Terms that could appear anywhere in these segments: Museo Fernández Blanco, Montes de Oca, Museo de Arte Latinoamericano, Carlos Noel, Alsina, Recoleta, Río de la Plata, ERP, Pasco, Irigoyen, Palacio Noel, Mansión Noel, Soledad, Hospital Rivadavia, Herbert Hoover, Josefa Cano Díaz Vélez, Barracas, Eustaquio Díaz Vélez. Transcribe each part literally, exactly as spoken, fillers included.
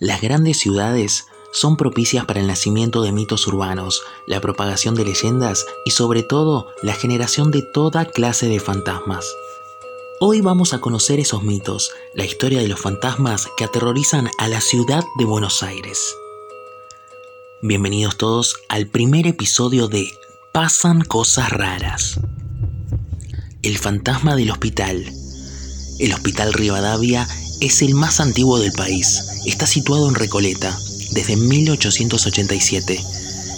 Las grandes ciudades son propicias para el nacimiento de mitos urbanos, la propagación de leyendas y sobre todo la generación de toda clase de fantasmas. Hoy vamos a conocer esos mitos, la historia de los fantasmas que aterrorizan a la ciudad de Buenos Aires. Bienvenidos todos al primer episodio de Pasan Cosas Raras. El fantasma del hospital. El Hospital Rivadavia es el más antiguo del país. Está situado en Recoleta desde mil ochocientos ochenta y siete.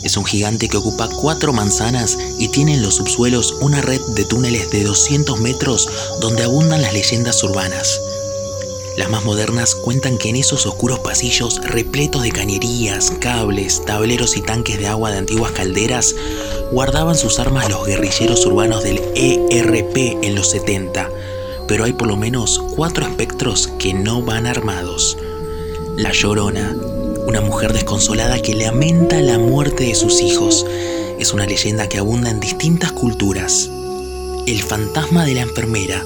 Es un gigante que ocupa cuatro manzanas y tiene en los subsuelos una red de túneles de doscientos metros donde abundan las leyendas urbanas. Las más modernas cuentan que en esos oscuros pasillos repletos de cañerías, cables, tableros y tanques de agua de antiguas calderas guardaban sus armas los guerrilleros urbanos del E R P en los setenta, pero hay por lo menos cuatro espectros que no van armados. La Llorona, una mujer desconsolada que lamenta la muerte de sus hijos. Es una leyenda que abunda en distintas culturas. El fantasma de la enfermera.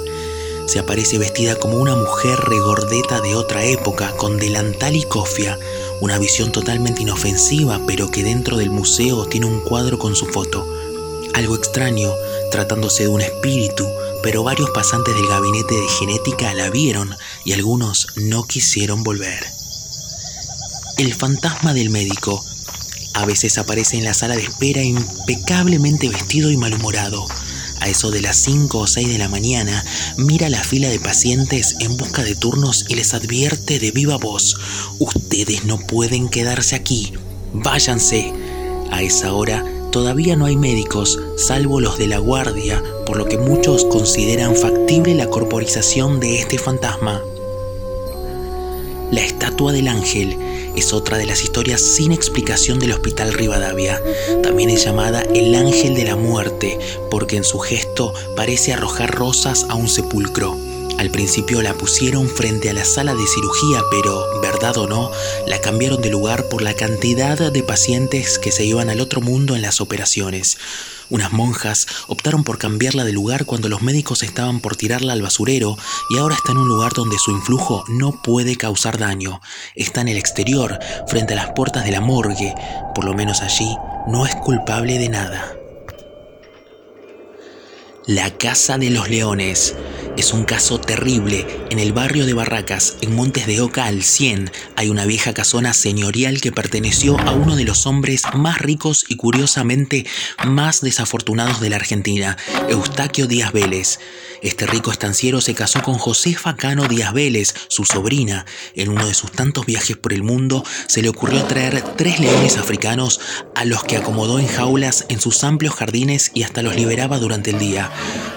Se aparece vestida como una mujer regordeta de otra época, con delantal y cofia. Una visión totalmente inofensiva, pero que dentro del museo tiene un cuadro con su foto. Algo extraño, tratándose de un espíritu, pero varios pasantes del gabinete de genética la vieron y algunos no quisieron volver. El fantasma del médico. A veces aparece en la sala de espera impecablemente vestido y malhumorado. A eso de las cinco o seis de la mañana, mira la fila de pacientes en busca de turnos y les advierte de viva voz: ustedes no pueden quedarse aquí, váyanse. A esa hora todavía no hay médicos, salvo los de la guardia, por lo que muchos consideran factible la corporización de este fantasma. La estatua del ángel es otra de las historias sin explicación del Hospital Rivadavia. También es llamada el ángel de la muerte porque en su gesto parece arrojar rosas a un sepulcro. Al principio la pusieron frente a la sala de cirugía, pero, verdad o no, la cambiaron de lugar por la cantidad de pacientes que se iban al otro mundo en las operaciones. Unas monjas optaron por cambiarla de lugar cuando los médicos estaban por tirarla al basurero y ahora está en un lugar donde su influjo no puede causar daño. Está en el exterior, frente a las puertas de la morgue. Por lo menos allí no es culpable de nada. La Casa de los Leones. Es un caso terrible. En el barrio de Barracas, en Montes de Oca al cien, hay una vieja casona señorial que perteneció a uno de los hombres más ricos y curiosamente más desafortunados de la Argentina, Eustaquio Díaz Vélez. Este rico estanciero se casó con Josefa Cano Díaz Vélez, su sobrina. En uno de sus tantos viajes por el mundo, se le ocurrió traer tres leones africanos a los que acomodó en jaulas en sus amplios jardines y hasta los liberaba durante el día.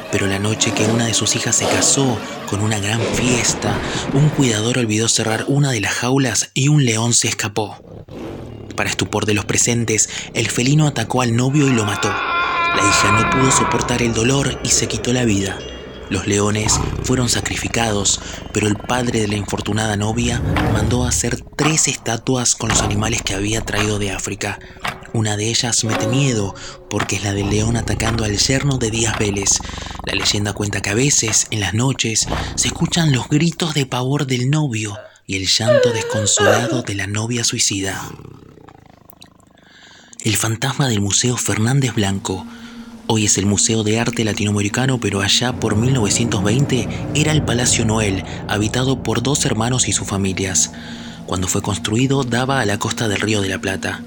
Pero la noche que una de sus hijas se casó, con una gran fiesta, un cuidador olvidó cerrar una de las jaulas y un león se escapó. Para estupor de los presentes, el felino atacó al novio y lo mató. La hija no pudo soportar el dolor y se quitó la vida. Los leones fueron sacrificados, pero el padre de la infortunada novia mandó hacer tres estatuas con los animales que había traído de África. Una de ellas mete miedo, porque es la del león atacando al yerno de Díaz Vélez. La leyenda cuenta que a veces, en las noches, se escuchan los gritos de pavor del novio y el llanto desconsolado de la novia suicida. El fantasma del Museo Fernández Blanco. Hoy es el Museo de Arte Latinoamericano, pero allá por mil novecientos veinte era el Palacio Noel, habitado por dos hermanos y sus familias. Cuando fue construido, daba a la costa del Río de la Plata.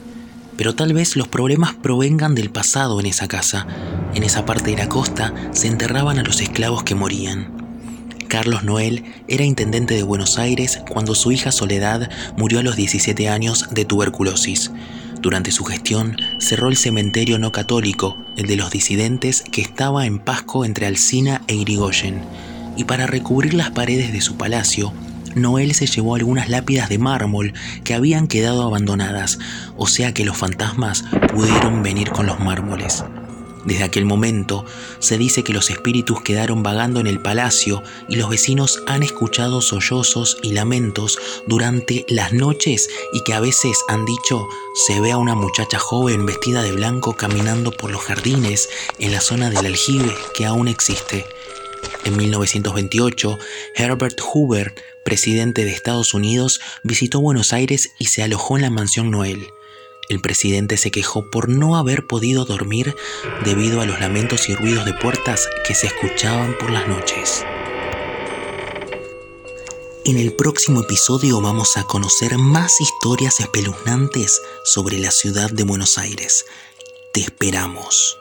Pero tal vez los problemas provengan del pasado en esa casa. En esa parte de la costa se enterraban a los esclavos que morían. Carlos Noel era intendente de Buenos Aires cuando su hija Soledad murió a los diecisiete años de tuberculosis. Durante su gestión, cerró el cementerio no católico, el de los disidentes, que estaba en Pasco entre Alsina e Irigoyen. Y para recubrir las paredes de su palacio, Noel se llevó algunas lápidas de mármol que habían quedado abandonadas, o sea que los fantasmas pudieron venir con los mármoles. Desde aquel momento, se dice que los espíritus quedaron vagando en el palacio y los vecinos han escuchado sollozos y lamentos durante las noches y que a veces han dicho se ve a una muchacha joven vestida de blanco caminando por los jardines en la zona del aljibe que aún existe. En mil novecientos veintiocho, Herbert Hoover, presidente de Estados Unidos, visitó Buenos Aires y se alojó en la Mansión Noel. El presidente se quejó por no haber podido dormir debido a los lamentos y ruidos de puertas que se escuchaban por las noches. En el próximo episodio vamos a conocer más historias espeluznantes sobre la ciudad de Buenos Aires. Te esperamos.